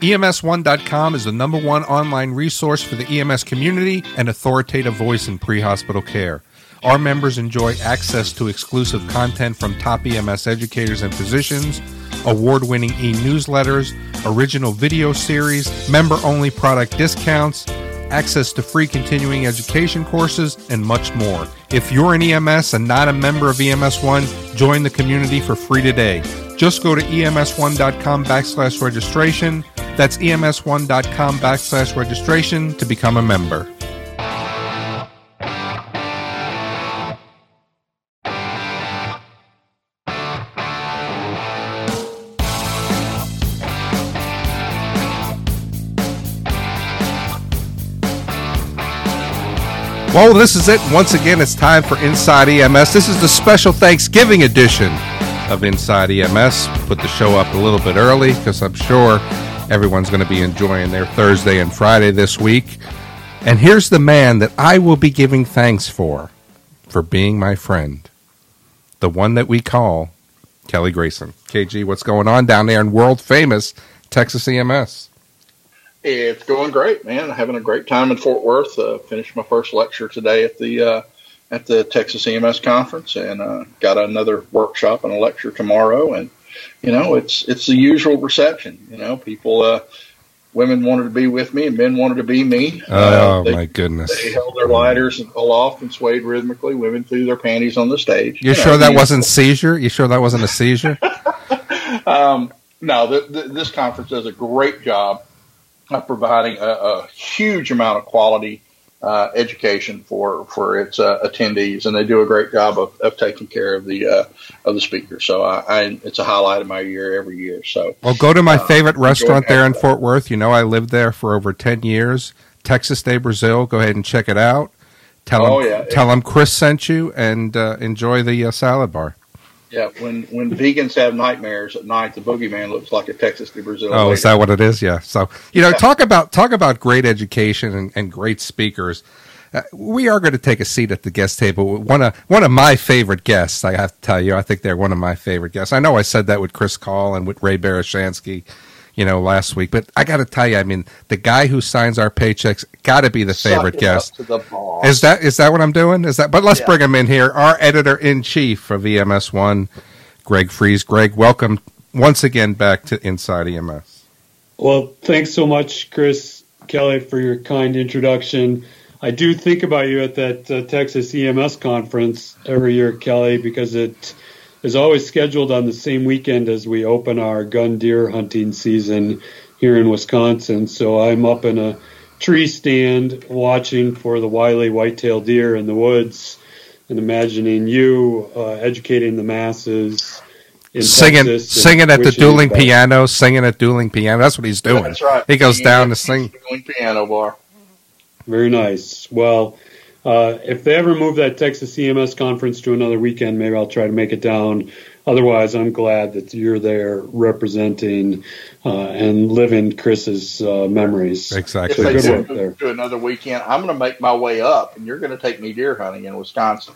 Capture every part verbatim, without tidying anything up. E M S one dot com is the number one online resource for the E M S community and authoritative voice in pre-hospital care. Our members enjoy access to exclusive content from top E M S educators and physicians, award-winning e-newsletters, original video series, member-only product discounts, access to free continuing education courses, and much more. If you're an E M S and not a member of E M S one, join the community for free today. Just go to E M S one dot com backslash registration. That's E M S one dot com backslash registration to become a member. Well, this is it. Once again, it's time for Inside E M S. This is the special Thanksgiving edition of Inside E M S. Put the show up a little bit early because I'm sure everyone's going to be enjoying their Thursday and Friday this week. And here's the man that I will be giving thanks for, for being my friend, the one that we call Kelly Grayson. K G, what's going on down there in world-famous Texas E M S? It's going great, man. Having a great time in Fort Worth. Uh, finished my first lecture today at the uh, at the Texas E M S conference, and uh, got another workshop and a lecture tomorrow. And you know, it's it's the usual reception. You know, people, uh, women wanted to be with me, and men wanted to be me. Oh uh, they, my goodness! They held their lighters aloft and swayed rhythmically. Women threw their panties on the stage. You, you sure know, that wasn't seizure? You sure that wasn't a seizure? um, no, the, the, this conference does a great job of providing a, a huge amount of quality uh, education for for its uh, attendees, and they do a great job of, of taking care of the uh, of the speakers. So I, I, it's a highlight of my year every year. So well, go to my uh, favorite restaurant there in Fort Worth. You know, I lived there for over ten years. Texas de Brazil. Go ahead and check it out. Tell oh, them, yeah. tell them Chris sent you, and uh, enjoy the uh, salad bar. Yeah, when, when vegans have nightmares at night, the boogeyman looks like a Texas de Brazil. Oh, is that what it is? Yeah. So, you know, yeah. talk about talk about great education and, and great speakers. Uh, we are going to take a seat at the guest table. One of one of my favorite guests, I have to tell you. I think they're one of my favorite guests. I know I said that with Chris Call and with Ray Barashansky, you know, last week. But I got to tell you, I mean, the guy who signs our paychecks got to be the favorite Suck guest. To the boss. Is that is that what I'm doing? Is that? But let's yeah. bring him in here. Our editor in chief of E M S one, Greg Fries. Greg, welcome once again back to Inside E M S. Well, thanks so much, Chris, Kelly, for your kind introduction. I do think about you at that uh, Texas E M S conference every year, Kelly, because it is always scheduled on the same weekend as we open our gun deer hunting season here in Wisconsin. So I'm up in a tree stand watching for the wily white-tailed deer in the woods and imagining you uh, educating the masses in singing, Texas. Singing at the dueling piano, singing at dueling piano. That's what he's doing. That's right. He goes down to sing. Dueling piano bar. Very nice. Well, uh, if they ever move that Texas E M S conference to another weekend, maybe I'll try to make it down. Otherwise, I'm glad that you're there representing uh, and living Chris's uh, memories. Exactly. If they good work to another weekend, I'm going to make my way up, and you're going to take me deer hunting in Wisconsin.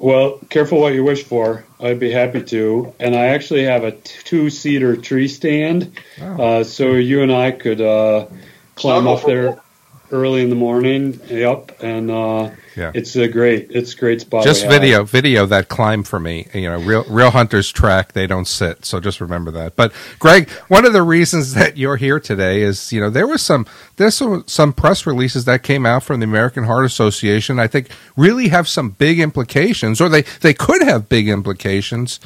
Well, careful what you wish for. I'd be happy to. And I actually have a two-seater tree stand, wow. uh, so you and I could uh, climb Snuggle up there more. Early in the morning. Yep, and uh, yeah. it's a great, it's a great spot. Just video, have. video that climb for me. You know, real, real hunters track; they don't sit. So just remember that. But Greg, one of the reasons that you're here today is, you know, there was some, there's some, some press releases that came out from the American Heart Association. I think really have some big implications, or they, they could have big implications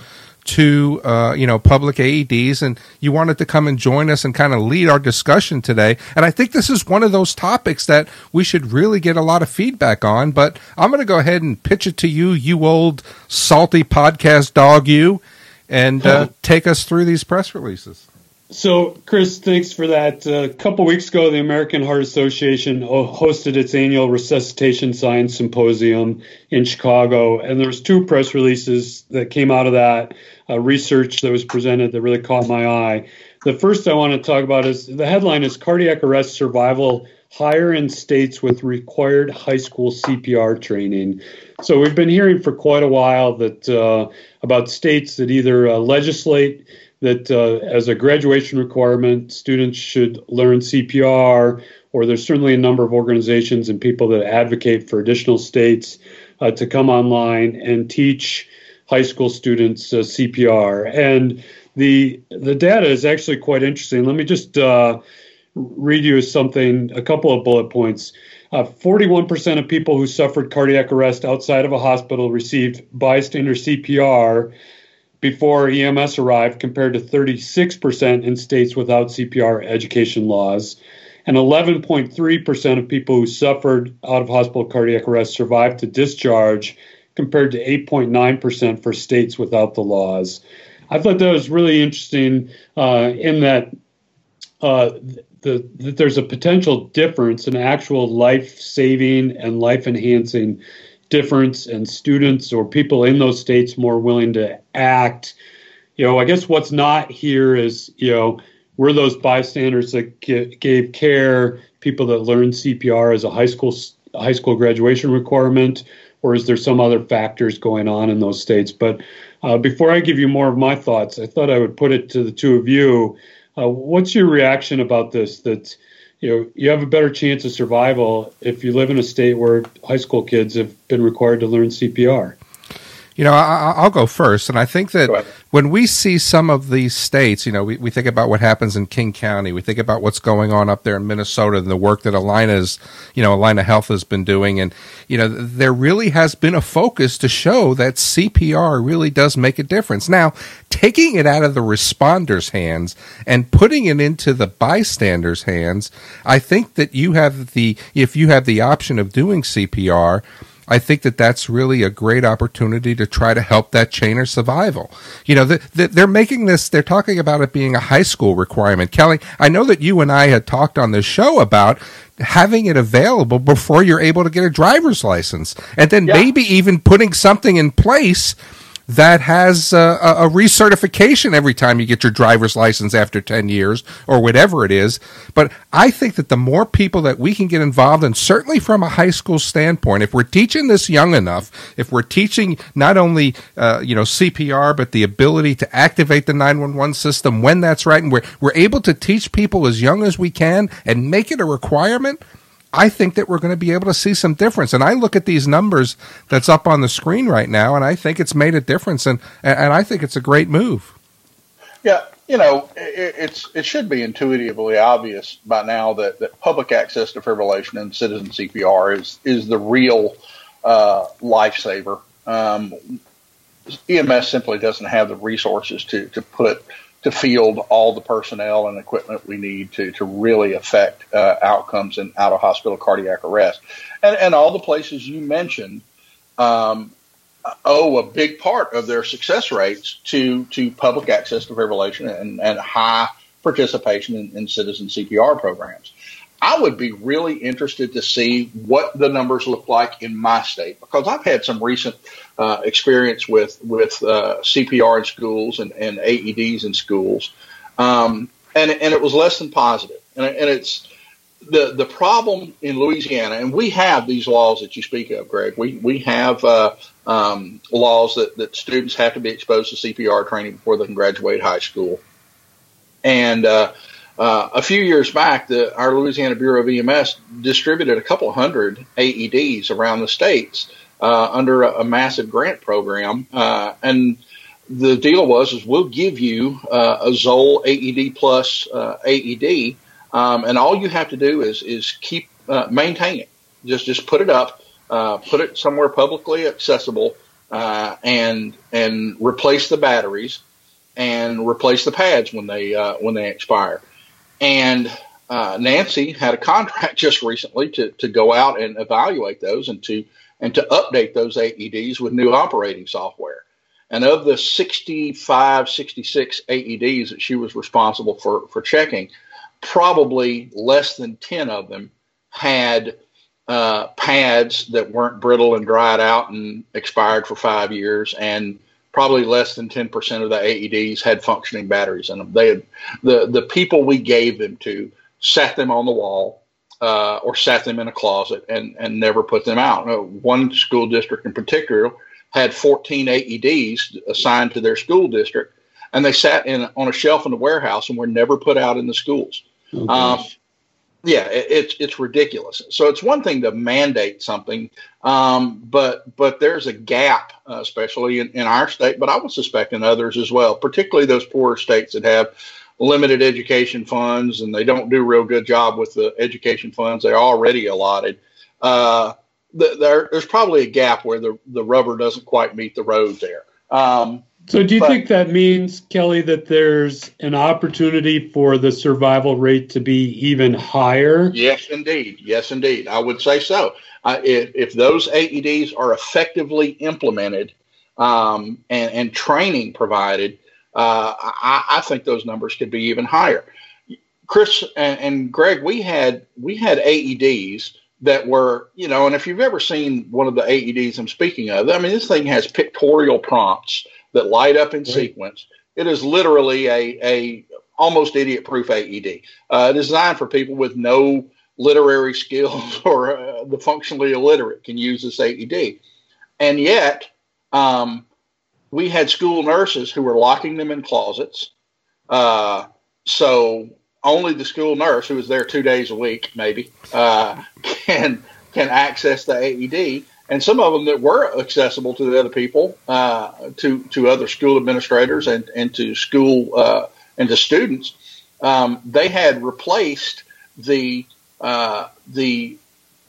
to uh, you know, public A E Ds, and you wanted to come and join us and kind of lead our discussion today. And I think this is one of those topics that we should really get a lot of feedback on, but I'm going to go ahead and pitch it to you, you old salty podcast dog you, and uh, take us through these press releases. So, Chris, thanks for that. A couple weeks ago, the American Heart Association hosted its annual Resuscitation Science Symposium in Chicago, and there was two press releases that came out of that uh, research that was presented that really caught my eye. The first I want to talk about is the headline is Cardiac Arrest Survival Higher in States with Required High School C P R Training. So we've been hearing for quite a while that uh, about states that either uh, legislate that uh, as a graduation requirement, students should learn C P R, or there's certainly a number of organizations and people that advocate for additional states uh, to come online and teach high school students uh, C P R. And the the data is actually quite interesting. Let me just uh, read you something, a couple of bullet points. Uh, forty-one percent of people who suffered cardiac arrest outside of a hospital received bystander C P R before E M S arrived, compared to thirty-six percent in states without C P R education laws. And eleven point three percent of people who suffered out-of-hospital cardiac arrest survived to discharge, compared to eight point nine percent for states without the laws. I thought that was really interesting uh, in that uh, the, that there's a potential difference, an actual life-saving and life-enhancing difference, and students or people in those states more willing to act. You know, I guess what's not here is, you know, we're those bystanders that g- gave care, people that learned C P R as a high school high school graduation requirement, or is there some other factors going on in those states? But uh, before I give you more of my thoughts, I thought I would put it to the two of you. Uh, what's your reaction about this? That, you know, you have a better chance of survival if you live in a state where high school kids have been required to learn C P R. You know, I, I'll go first. And I think that when we see some of these states, you know, we, we think about what happens in King County. We think about what's going on up there in Minnesota and the work that Alina's, you know, Alina Health has been doing. And, you know, there really has been a focus to show that C P R really does make a difference. Now, taking it out of the responder's hands and putting it into the bystander's hands, I think that you have the, if you have the option of doing C P R, I think that that's really a great opportunity to try to help that chain or survival. You know, the, the, they're making this, they're talking about it being a high school requirement. Kelly, I know that you and I had talked on this show about having it available before you're able to get a driver's license, and then yeah. maybe even putting something in place that has a, a recertification every time you get your driver's license after ten years or whatever it is. But I think that the more people that we can get involved in, certainly from a high school standpoint, if we're teaching this young enough, if we're teaching not only uh, you know C P R, but the ability to activate the nine one one system when that's right, and we're, we're able to teach people as young as we can and make it a requirement, I think that we're going to be able to see some difference. And I look at these numbers that's up on the screen right now, and I think it's made a difference, and, and I think it's a great move. Yeah, you know, it, it's it should be intuitively obvious by now that, that public access to fibrillation and citizen C P R is, is the real uh, lifesaver. Um, E M S simply doesn't have the resources to, to put to field all the personnel and equipment we need to, to really affect uh, outcomes in out-of-hospital cardiac arrest. And, and all the places you mentioned um, owe a big part of their success rates to, to public access to fibrillation and, and high participation in, in citizen C P R programs. I would be really interested to see what the numbers look like in my state, because I've had some recent uh, experience with with uh, C P R in schools and, and A E Ds in schools, um, and and it was less than positive. And, and it's the the problem in Louisiana, and we have these laws that you speak of, Greg. We we have uh, um, laws that, that students have to be exposed to C P R training before they can graduate high school, and uh, Uh, a few years back, the, our Louisiana Bureau of E M S distributed a couple hundred A E Ds around the states uh, under a, a massive grant program. Uh, and the deal was, is we'll give you uh, a Zoll A E D Plus uh, A E D, um, and all you have to do is is keep uh, maintain it. Just just put it up, uh, put it somewhere publicly accessible, uh, and and replace the batteries and replace the pads when they uh, when they expire. And uh, Nancy had a contract just recently to, to go out and evaluate those and to and to update those A E Ds with new operating software. And of the sixty-five, sixty-six A E Ds that she was responsible for, for checking, probably less than ten of them had uh, pads that weren't brittle and dried out and expired for five years, and probably less than ten percent of the A E Ds had functioning batteries in them. They had, the, the people we gave them to sat them on the wall uh, or sat them in a closet and, and never put them out. One school district in particular had fourteen A E Ds assigned to their school district, and they sat in on a shelf in the warehouse and were never put out in the schools. Okay. Um, yeah, it, it's it's ridiculous. So it's one thing to mandate something, um, but but there's a gap, uh, especially in, in our state, but I would suspect in others as well, particularly those poorer states that have limited education funds and they don't do a real good job with the education funds they're already allotted. Uh, th- there, there's probably a gap where the, the rubber doesn't quite meet the road there. Um, so do you but, think that means, Kelly, that there's an opportunity for the survival rate to be even higher? Yes, indeed. Yes, indeed. I would say so. Uh, if, if those A E Ds are effectively implemented um, and, and training provided, Uh, I, I think those numbers could be even higher. Chris and, and Greg, we had we had A E Ds that were, you know, and if you've ever seen one of the A E Ds I'm speaking of, I mean, this thing has pictorial prompts that light up in right. sequence. It is literally a, a almost idiot-proof A E D, uh, designed for people with no literary skills or uh, the functionally illiterate can use this A E D. And yet, um, we had school nurses who were locking them in closets. Uh, so only the school nurse who is there two days a week, maybe, uh, can, can access the A E D. And some of them that were accessible to the other people, uh, to, to other school administrators and, and to school, uh, and to students, um, they had replaced the, uh, the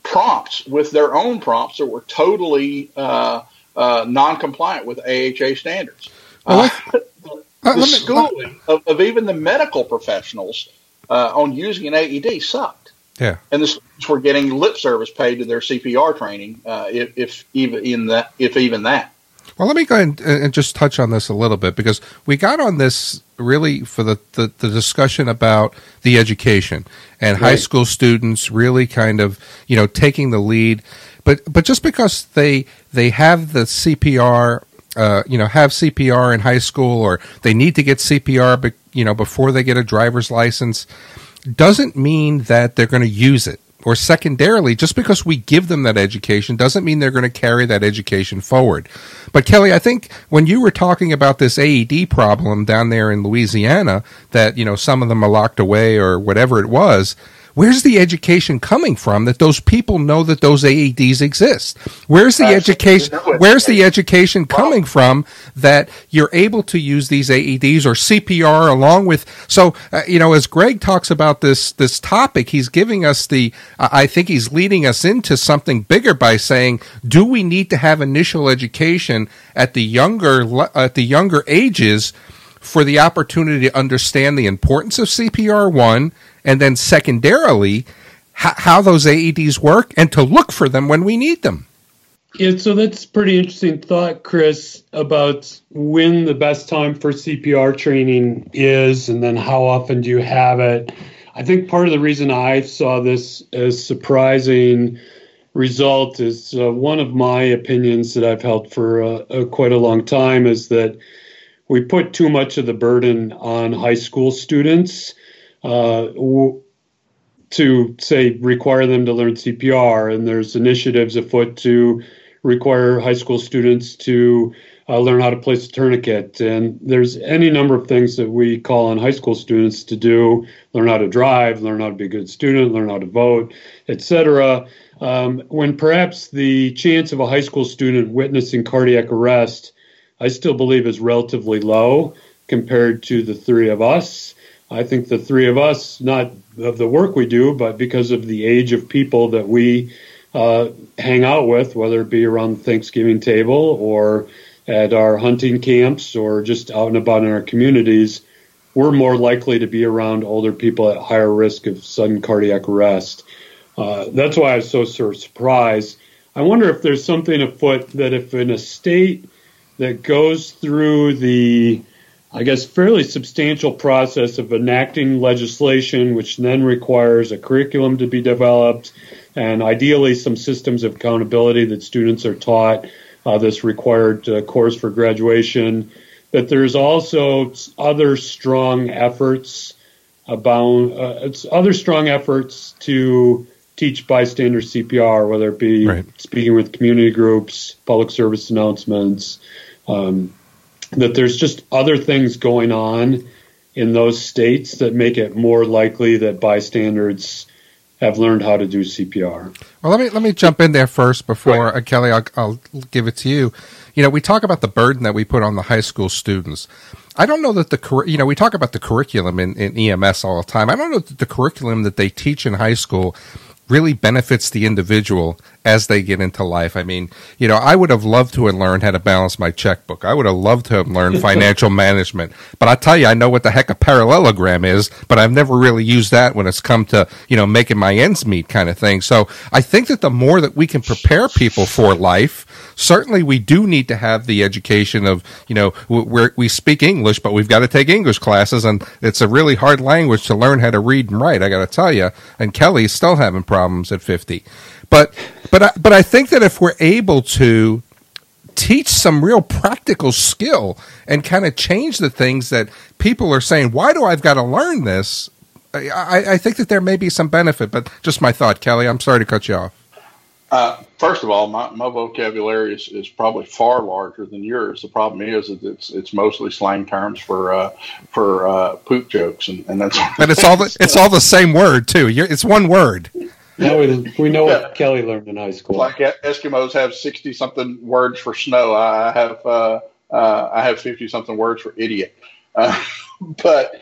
prompts with their own prompts that were totally, uh, Uh, non-compliant with A H A standards. Uh, uh, the uh, the schooling uh, of, of even the medical professionals uh, on using an A E D sucked. Yeah, and the students were getting lip service paid to their C P R training, uh, if, if even in that, if even that. Well, let me go ahead and, and just touch on this a little bit, because we got on this really for the the, the discussion about the education and right. high school students really kind of, you know, taking the lead. But but just because they they have the C P R, uh, you know, have C P R in high school, or they need to get C P R, be, you know, before they get a driver's license, doesn't mean that they're going to use it. Or secondarily, just because we give them that education doesn't mean they're going to carry that education forward. But Kelly, I think when you were talking about this A E D problem down there in Louisiana, that, you know, some of them are locked away or whatever it was. Where's the education coming from that those people know that those A E Ds exist? Where's the education Where's the education coming from that you're able to use these A E Ds or C P R along with? So, uh, you know, as Greg talks about this this topic, he's giving us the, uh, I think he's leading us into something bigger by saying, do we need to have initial education at the younger at the younger ages for the opportunity to understand the importance of C P R, one, and then secondarily, h- how those A E Ds work and to look for them when we need them. Yeah, so that's a pretty interesting thought, Chris, about when the best time for C P R training is and then how often do you have it. I think part of the reason I saw this as surprising result is uh, one of my opinions that I've held for uh, uh, quite a long time is that we put too much of the burden on high school students uh, w- to, say, require them to learn C P R. And there's initiatives afoot to require high school students to uh, learn how to place a tourniquet. And there's any number of things that we call on high school students to do, learn how to drive, learn how to be a good student, learn how to vote, et cetera, um, when perhaps the chance of a high school student witnessing cardiac arrest I still believe is relatively low compared to the three of us. I think the three of us, not of the work we do, but because of the age of people that we uh, hang out with, whether it be around the Thanksgiving table or at our hunting camps or just out and about in our communities, we're more likely to be around older people at higher risk of sudden cardiac arrest. Uh, that's why I was so sort of surprised. I wonder if there's something afoot that if in a state that goes through the, I guess, fairly substantial process of enacting legislation, which then requires a curriculum to be developed, and ideally some systems of accountability that students are taught, uh, this required uh, course for graduation, that there's also other strong efforts about, uh, it's other strong efforts to teach bystander C P R, whether it be right. speaking with community groups, public service announcements, um, that there's just other things going on in those states that make it more likely that bystanders have learned how to do C P R. Well, let me let me jump in there first before, uh, Kelly, I'll, I'll give it to you. You know, we talk about the burden that we put on the high school students. I don't know that the, you know, we talk about the curriculum in, in E M S all the time. I don't know that the curriculum that they teach in high school really benefits the individual as they get into life. I mean, you know, I would have loved to have learned how to balance my checkbook. I would have loved to have learned financial management. But I tell you, I know what the heck a parallelogram is, but I've never really used that when it's come to, you know, making my ends meet kind of thing. So I think that the more that we can prepare people for life, certainly we do need to have the education of, you know, we're, we speak English, but we've got to take English classes, and it's a really hard language to learn how to read and write, I got to tell you. And Kelly's still having problems. Problems at fifty, but but I, but I think that if we're able to teach some real practical skill and kind of change the things that people are saying, why do I've got to learn this? I, I, I think that there may be some benefit, but just my thought, Kelly. I'm sorry to cut you off. Uh, first of all, my, my vocabulary is, is probably far larger than yours. The problem is that it's it's mostly slang terms for uh, for uh, poop jokes, and, and that's and it's all the, it's all the same word too. You're, it's one word. No, we, we know what yeah. Kelly learned in high school. Like Eskimos have sixty something words for snow. I have uh, uh, I have fifty something words for idiot. Uh, but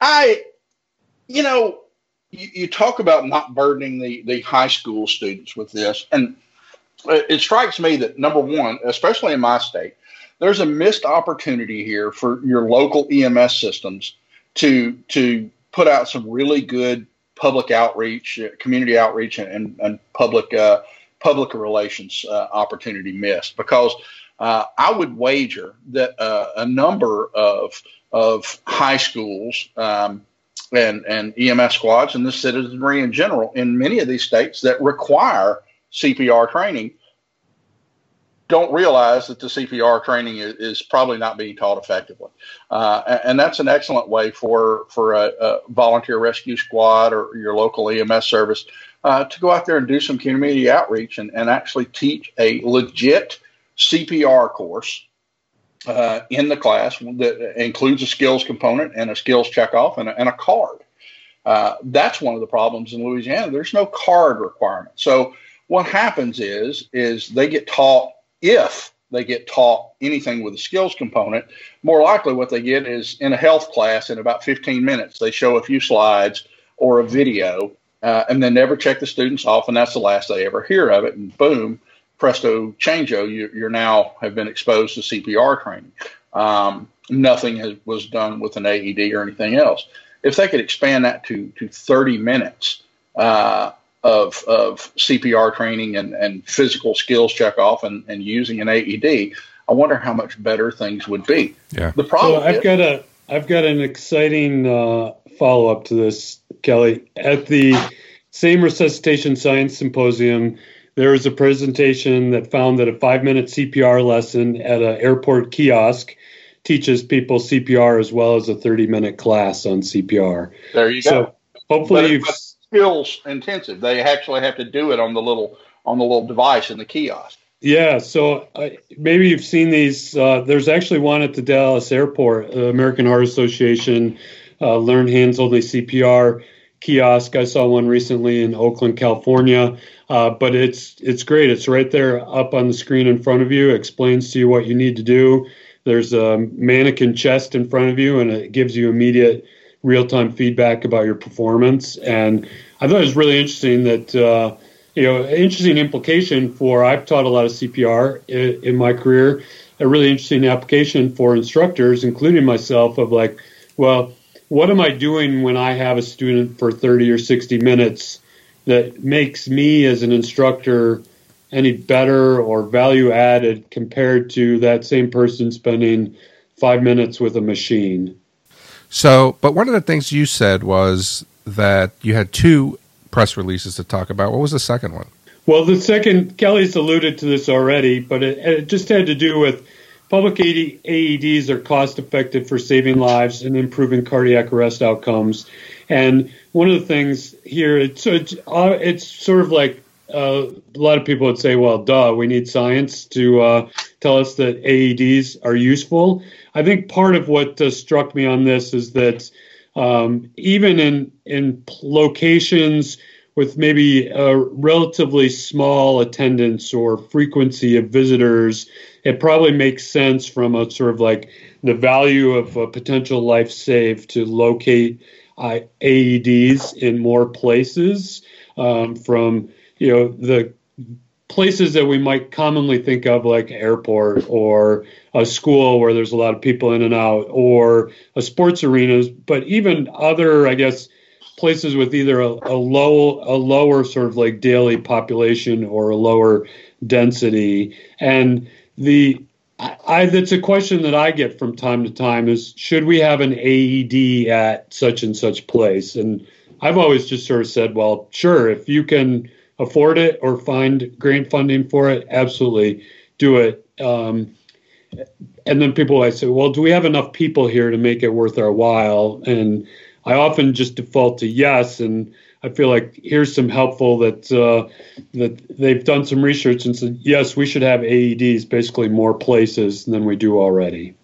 I, you know, you, you talk about not burdening the, the high school students with this, and it strikes me that number one, especially in my state, there's a missed opportunity here for your local E M S systems to to put out some really good public outreach, community outreach, and, and public uh, public relations uh, opportunity missed, because uh, I would wager that uh, a number of of high schools um, and and E M S squads and the citizenry in general in many of these states that require C P R training don't realize that the C P R training is, is probably not being taught effectively. Uh, and, and that's an excellent way for, for a, a volunteer rescue squad or your local E M S service uh, to go out there and do some community outreach and, and actually teach a legit C P R course uh, in the class that includes a skills component and a skills checkoff and a, and a card. Uh, that's one of the problems in Louisiana. There's no card requirement. So what happens is, is they get taught, if they get taught anything with a skills component, more likely what they get is in a health class in about fifteen minutes, they show a few slides or a video uh, and they never check the students off. And that's the last they ever hear of it. And boom, presto, changeo, you, you're now have been exposed to C P R training. Um, nothing has, was done with an A E D or anything else. If they could expand that to, to thirty minutes, uh, Of, of C P R training and, and physical skills checkoff and, and using an A E D, I wonder how much better things would be. Yeah. The problem. So I've is- got a I've got an exciting uh, follow up to this, Kelly. At the same Resuscitation Science Symposium, there was a presentation that found that a five minute C P R lesson at an airport kiosk teaches people C P R as well as a thirty minute class on C P R. There you go. So hopefully but, you've. But- skills intensive. They actually have to do it on the little on the little device in the kiosk. Yeah. So uh, maybe you've seen these. Uh, there's actually one at the Dallas airport, uh, American Heart Association, uh, Learn Hands Only C P R kiosk. I saw one recently in Oakland, California. Uh, but it's it's great. It's right there up on the screen in front of you. It explains to you what you need to do. There's a mannequin chest in front of you, and it gives you immediate real-time feedback about your performance. And I thought it was really interesting that, uh, you know, interesting implication for, I've taught a lot of C P R in, in my career, a really interesting application for instructors, including myself, of like, well, what am I doing when I have a student for thirty or sixty minutes that makes me as an instructor any better or value added compared to that same person spending five minutes with a machine? So, but one of the things you said was that you had two press releases to talk about. What was the second one? Well, the second, Kelly's alluded to this already, but it, it just had to do with public A E Ds are cost-effective for saving lives and improving cardiac arrest outcomes. And one of the things here, it's, it's, it's sort of like Uh, a lot of people would say, well, duh, we need science to uh, tell us that A E Ds are useful. I think part of what uh, struck me on this is that um, even in, in locations with maybe a relatively small attendance or frequency of visitors, it probably makes sense from a sort of like the value of a potential life save to locate uh, A E Ds in more places um, from, you know, the places that we might commonly think of, like airport or a school where there's a lot of people in and out, or a sports arenas, but even other, I guess, places with either a, a low, a lower sort of like daily population or a lower density. And the, I, I, that's a question that I get from time to time is, should we have an A E D at such and such place? And I've always just sort of said, well, sure, if you can afford it or find grant funding for it, absolutely do it. Um, and then people I say, well, do we have enough people here to make it worth our while? And I often just default to yes, and I feel like here's some helpful that uh, that they've done some research and said, yes, we should have A E Ds basically more places than we do already.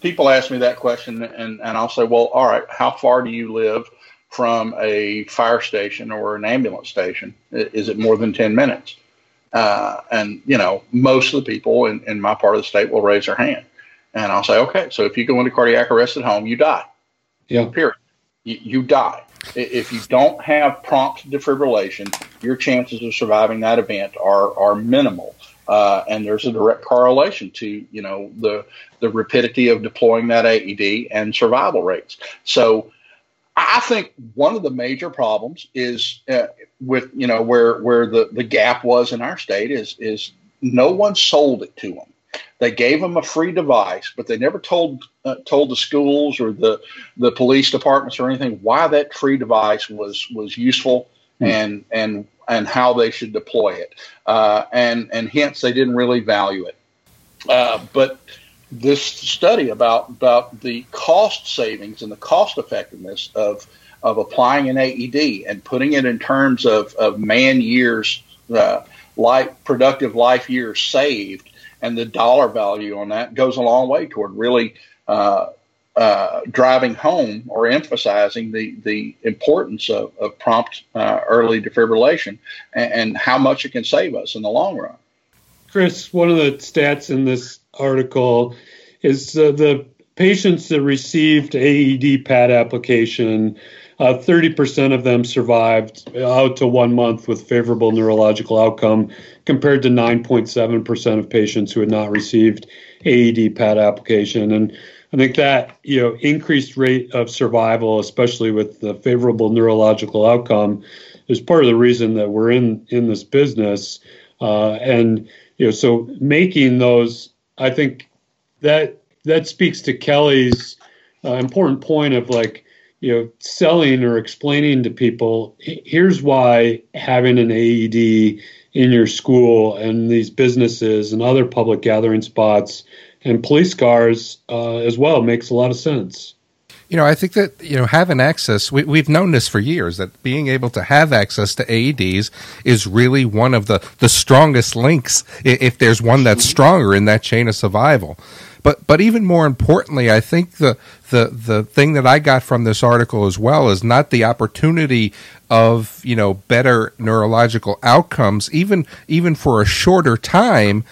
People ask me that question, and, and I'll say, well, all right, how far do you live from a fire station or an ambulance station? Is it more than ten minutes? Uh, and, you know, most of the people in, in my part of the state will raise their hand. And I'll say, okay, so if you go into cardiac arrest at home, you die. Yeah. Period. You, you die. If you don't have prompt defibrillation, your chances of surviving that event are, are minimal. Uh, and there's a direct correlation to, you know, the, the rapidity of deploying that A E D and survival rates. So I think one of the major problems is uh, with, you know, where, where the, the gap was in our state is, is no one sold it to them. They gave them a free device, but they never told uh, told the schools or the, the police departments or anything why that free device was was useful mm. and and and how they should deploy it, uh, and and hence they didn't really value it. Uh, but this study about about the cost savings and the cost effectiveness of of applying an A E D and putting it in terms of of man years, uh, life productive life years saved. And the dollar value on that goes a long way toward really uh, uh, driving home or emphasizing the, the importance of, of prompt uh, early defibrillation and, and how much it can save us in the long run. Chris, one of the stats in this article is uh, the patients that received A E D P A D application, uh, thirty percent of them survived out to one month with favorable neurological outcome, compared to nine point seven percent of patients who had not received A E D P A D application. And I think that, you know, increased rate of survival, especially with the favorable neurological outcome, is part of the reason that we're in, in this business. Uh, and, you know, so making those, I think that that speaks to Kelly's uh, important point of like, you know, selling or explaining to people, here's why having an A E D in your school and these businesses and other public gathering spots and police cars uh, as well makes a lot of sense. You know, I think that, you know, having access, we, we've known this for years, that being able to have access to A E Ds is really one of the, the strongest links, if there's one that's stronger in that chain of survival. But but even more importantly, I think the, the, the thing that I got from this article as well is not the opportunity of, you know, better neurological outcomes, even even for a shorter time,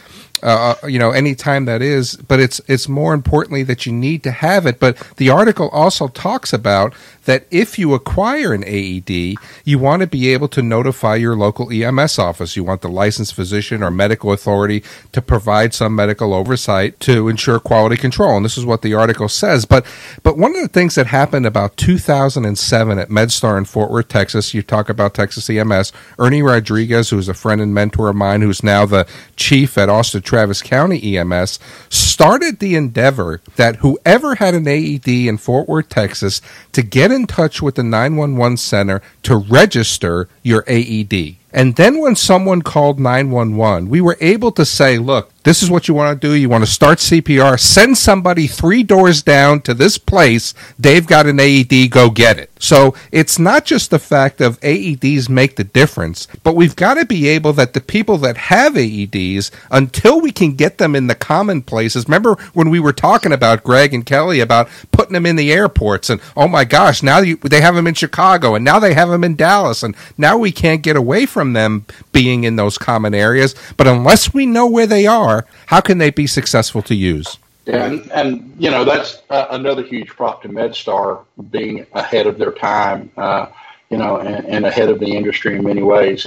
uh, you know, any time that is. But it's it's more importantly that you need to have it. But the article also talks about that if you acquire an A E D, you want to be able to notify your local E M S office. You want the licensed physician or medical authority to provide some medical oversight to ensure quality control, and this is what the article says. But but one of the things that happened about two thousand seven at MedStar in Fort Worth, Texas, you talk about Texas E M S, Ernie Rodriguez, who's a friend and mentor of mine, who's now the chief at Austin Travis County E M S, started the endeavor that whoever had an A E D in Fort Worth, Texas, to get in touch with the nine one one center to register your A E D. And then when someone called nine one one, we were able to say, look, This is what you want to do. You want to start C P R. Send somebody three doors down to this place. They've got an A E D. Go get it. So it's not just the fact of A E Ds make the difference, but we've got to be able that the people that have A E Ds, until we can get them in the common places. Remember when we were talking about, Greg and Kelly, about putting them in the airports and, oh, my gosh, now you, they have them in Chicago and now they have them in Dallas. And now we can't get away from them being in those common areas. But unless we know where they are, how can they be successful to use? And, and you know, that's uh, another huge prop to MedStar being ahead of their time, uh, you know, and, and ahead of the industry in many ways.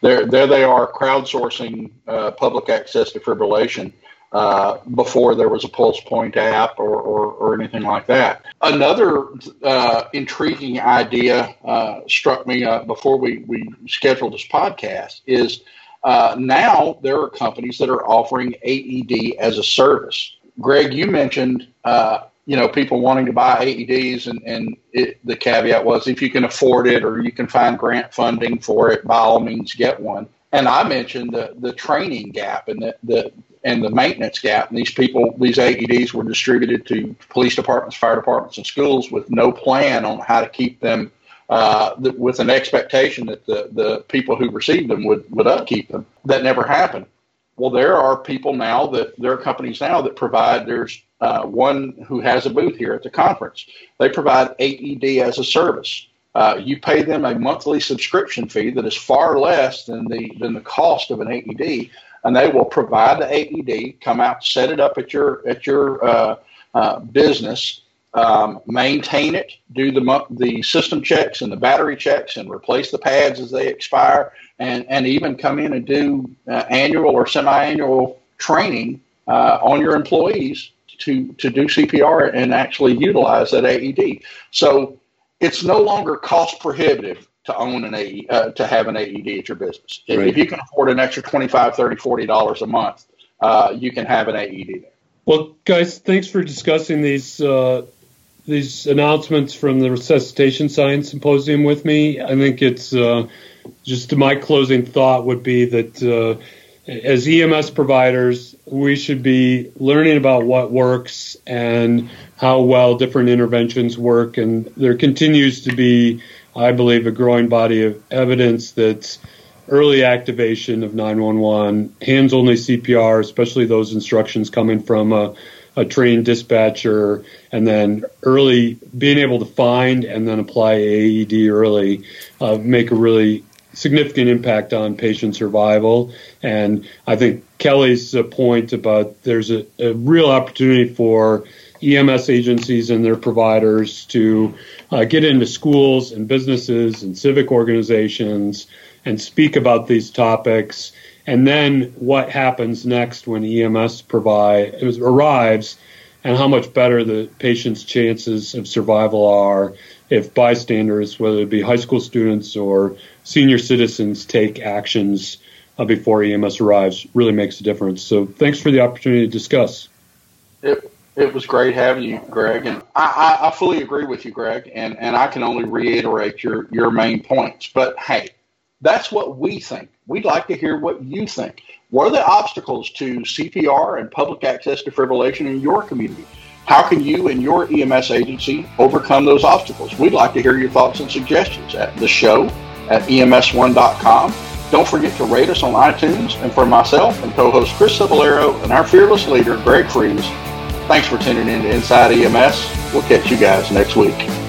There, there they are crowdsourcing uh, public access defibrillation uh, before there was a PulsePoint app or, or, or anything like that. Another uh, intriguing idea uh, struck me uh, before we, we scheduled this podcast is, Uh, now there are companies that are offering A E D as a service. Greg, you mentioned, uh, you know, people wanting to buy A E Ds, and, and it, the caveat was if you can afford it or you can find grant funding for it, by all means get one. And I mentioned the, the training gap and the, the and the maintenance gap. And these people, these A E Ds were distributed to police departments, fire departments, and schools with no plan on how to keep them Uh, th- with an expectation that the, the people who received them would, would upkeep them. That never happened. Well, there are people now that there are companies now that provide, there's uh, one who has a booth here at the conference. They provide A E D as a service. Uh, you pay them a monthly subscription fee that is far less than the, than the cost of an A E D, and they will provide the A E D, come out, set it up at your, at your uh, uh, business, Um, maintain it, do the the system checks and the battery checks, and replace the pads as they expire, and, and even come in and do uh, annual or semi-annual training uh, on your employees to, to do C P R and actually utilize that A E D. So it's no longer cost prohibitive to own an A E D, uh, to have an A E D at your business. If, right. if you can afford an extra twenty-five, thirty, forty dollars a month, uh, you can have an A E D there. Well, guys, thanks for discussing these uh these announcements from the Resuscitation Science Symposium with me. I think it's uh, just my closing thought would be that uh, as E M S providers, we should be learning about what works and how well different interventions work. And there continues to be, I believe, a growing body of evidence that early activation of nine one one, hands-only C P R, especially those instructions coming from a a trained dispatcher, and then early being able to find and then apply A E D early, uh, make a really significant impact on patient survival. And I think Kelly's point about there's a, a real opportunity for E M S agencies and their providers to uh, get into schools and businesses and civic organizations and speak about these topics. And then what happens next when E M S provide arrives, and how much better the patient's chances of survival are if bystanders, whether it be high school students or senior citizens, take actions uh, before E M S arrives, really makes a difference. So thanks for the opportunity to discuss. It, it was great having you, Greg. And I, I, I fully agree with you, Greg, and, and I can only reiterate your, your main points. But, hey, that's what we think. We'd like to hear what you think. What are the obstacles to C P R and public access defibrillation in your community? How can you and your E M S agency overcome those obstacles? We'd like to hear your thoughts and suggestions at the show at E M S one dot com. Don't forget to rate us on iTunes. And for myself and co-host Chris Cebolero and our fearless leader, Greg Fries, thanks for tuning in to Inside E M S. We'll catch you guys next week.